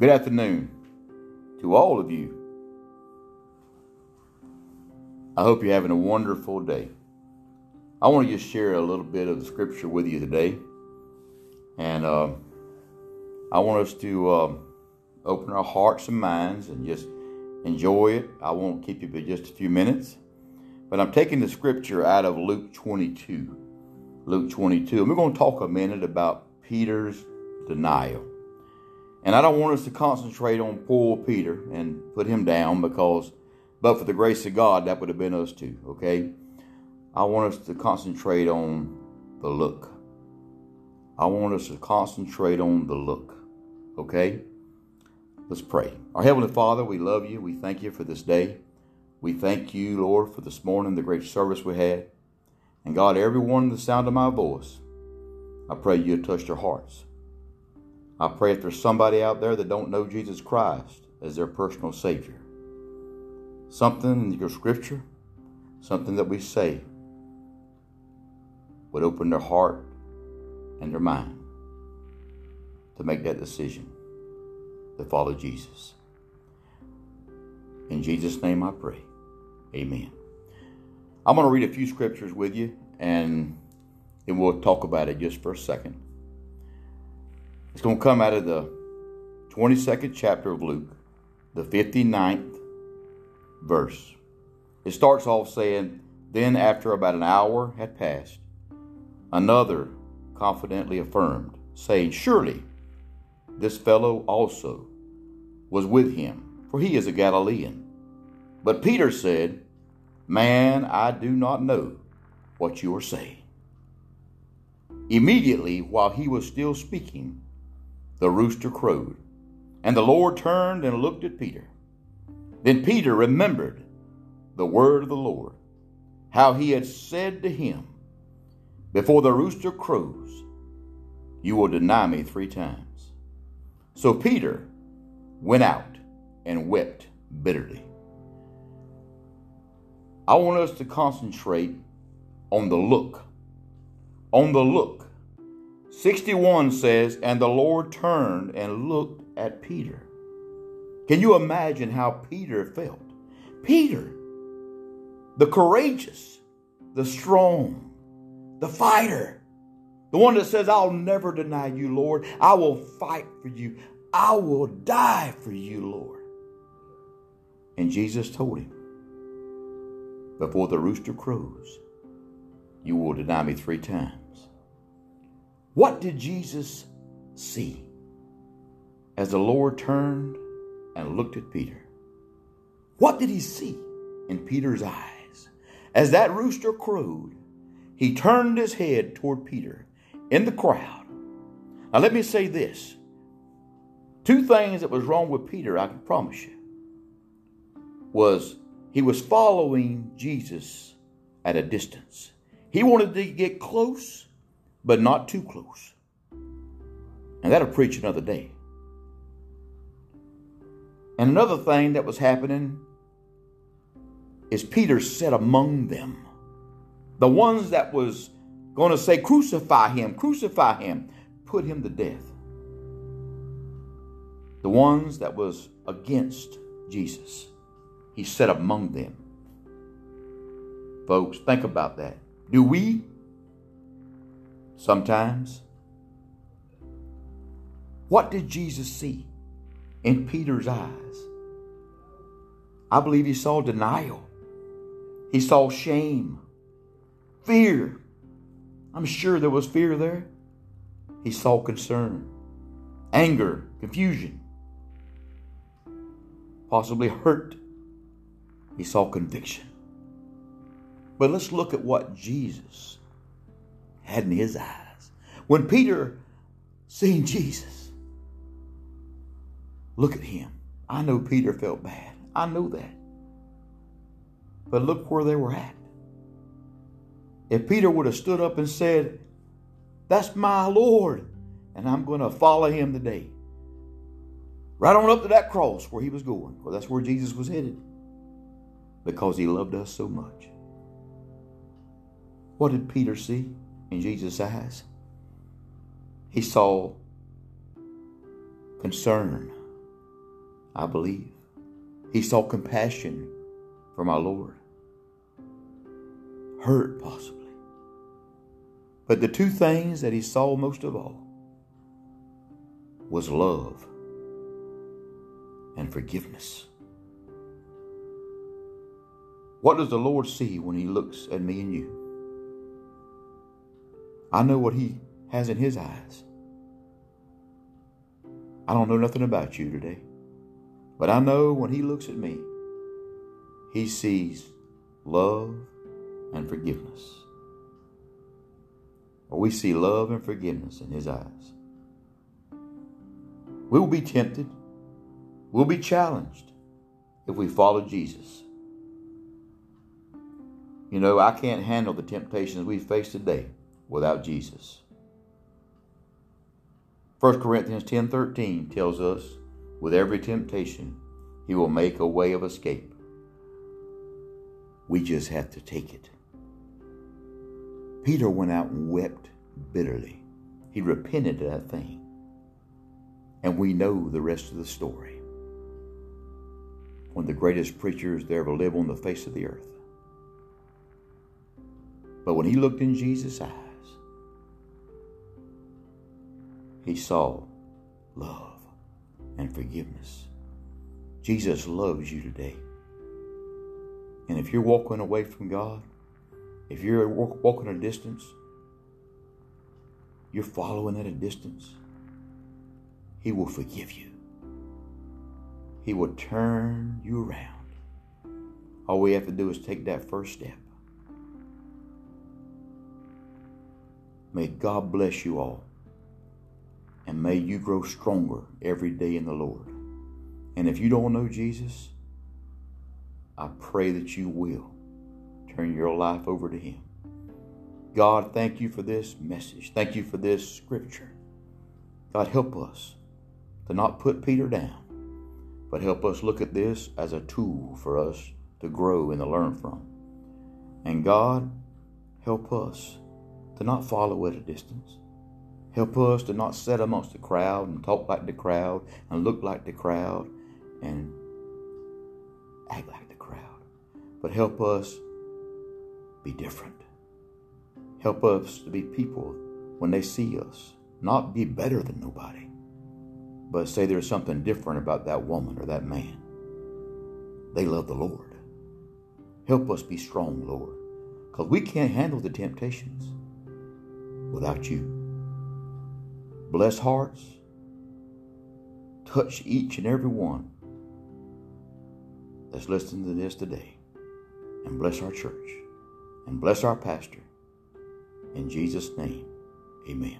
Good afternoon to all of you. I hope you're having a wonderful day. I want to just share a little bit of the scripture with you today. And I want us to open our hearts and minds and just enjoy it. I won't keep you but just a few minutes. But I'm taking the scripture out of Luke 22. Luke 22. And we're going to talk a minute about Peter's denial. And I don't want us to concentrate on poor Peter and put him down because, but for the grace of God, that would have been us too, okay? I want us to concentrate on the look. I want us to concentrate on the look, okay? Let's pray. Our Heavenly Father, we love you. We thank you for this day. We thank you, Lord, for this morning, the great service we had. And God, everyone in the sound of my voice, I pray you touch their hearts. I pray if there's somebody out there that don't know Jesus Christ as their personal Savior, something in your scripture, something that we say would open their heart and their mind to make that decision to follow Jesus. In Jesus' name I pray. Amen. I'm going to read a few scriptures with you and then we'll talk about it just for a second. It's going to come out of the 22nd chapter of Luke, the 59th verse. It starts off saying, "Then after about an hour had passed, another confidently affirmed, saying, 'Surely this fellow also was with him, for he is a Galilean.' But Peter said, 'Man, I do not know what you are saying.' Immediately, while he was still speaking, the rooster crowed, and the Lord turned and looked at Peter. Then Peter remembered the word of the Lord, how he had said to him, 'Before the rooster crows, you will deny me 3 times.' So Peter went out and wept bitterly." I want us to concentrate on the look. On the look. 61 says, "And the Lord turned and looked at Peter." Can you imagine how Peter felt? Peter, the courageous, the strong, the fighter, the one that says, "I'll never deny you, Lord. I will fight for you. I will die for you, Lord." And Jesus told him, "Before the rooster crows, you will deny me 3 times. What did Jesus see as the Lord turned and looked at Peter? What did he see in Peter's eyes? As that rooster crowed, he turned his head toward Peter in the crowd. Now let me say this. 2 things that was wrong with Peter, I can promise you, was he was following Jesus at a distance. He wanted to get close, but not too close. And that'll preach another day. And another thing that was happening is Peter sat among them. The ones that was going to say, crucify him, put him to death. The ones that was against Jesus, he sat among them. Folks, think about that. Do we sometimes? What did Jesus see in Peter's eyes? I believe he saw denial. He saw shame, fear. I'm sure there was fear there. He saw concern, anger, confusion, possibly hurt. He saw conviction. But let's look at what Jesus had in his eyes. When Peter seen Jesus, look at him. I know Peter felt bad. I know that. But look where they were at. If Peter would have stood up and said, "That's my Lord, and I'm going to follow him today," right on up to that cross where he was going, well, that's where Jesus was headed, because he loved us so much. What did Peter see in Jesus' eyes? He saw concern. I believe. He saw compassion for my Lord. Hurt, possibly. But the two things that he saw most of all was love and forgiveness. What does the Lord see when he looks at me and you? I know what he has in his eyes. I don't know nothing about you today, but I know when he looks at me, he sees love and forgiveness. Or we see love and forgiveness in his eyes. We will be tempted. We'll be challenged if we follow Jesus. You know, I can't handle the temptations we face today without Jesus. 1 Corinthians 10:13 tells us, with every temptation, he will make a way of escape. We just have to take it. Peter went out and wept bitterly. He repented of that thing. And we know the rest of the story. One of the greatest preachers there ever lived on the face of the earth. But when he looked in Jesus' eyes, he saw love and forgiveness. Jesus loves you today. And if you're walking away from God, if you're walking a distance, you're following at a distance, he will forgive you. He will turn you around. All we have to do is take that first step. May God bless you all. And may you grow stronger every day in the Lord. And if you don't know Jesus, I pray that you will turn your life over to him. God, thank you for this message. Thank you for this scripture. God, help us to not put Peter down, but help us look at this as a tool for us to grow and to learn from. And God, help us to not follow at a distance. Help us to not sit amongst the crowd and talk like the crowd and look like the crowd and act like the crowd. But help us be different. Help us to be people when they see us, not be better than nobody, but say there's something different about that woman or that man. They love the Lord. Help us be strong, Lord, because we can't handle the temptations without you. Bless hearts. Touch each and every one that's listening to this today. And bless our church. And bless our pastor. In Jesus' name, amen.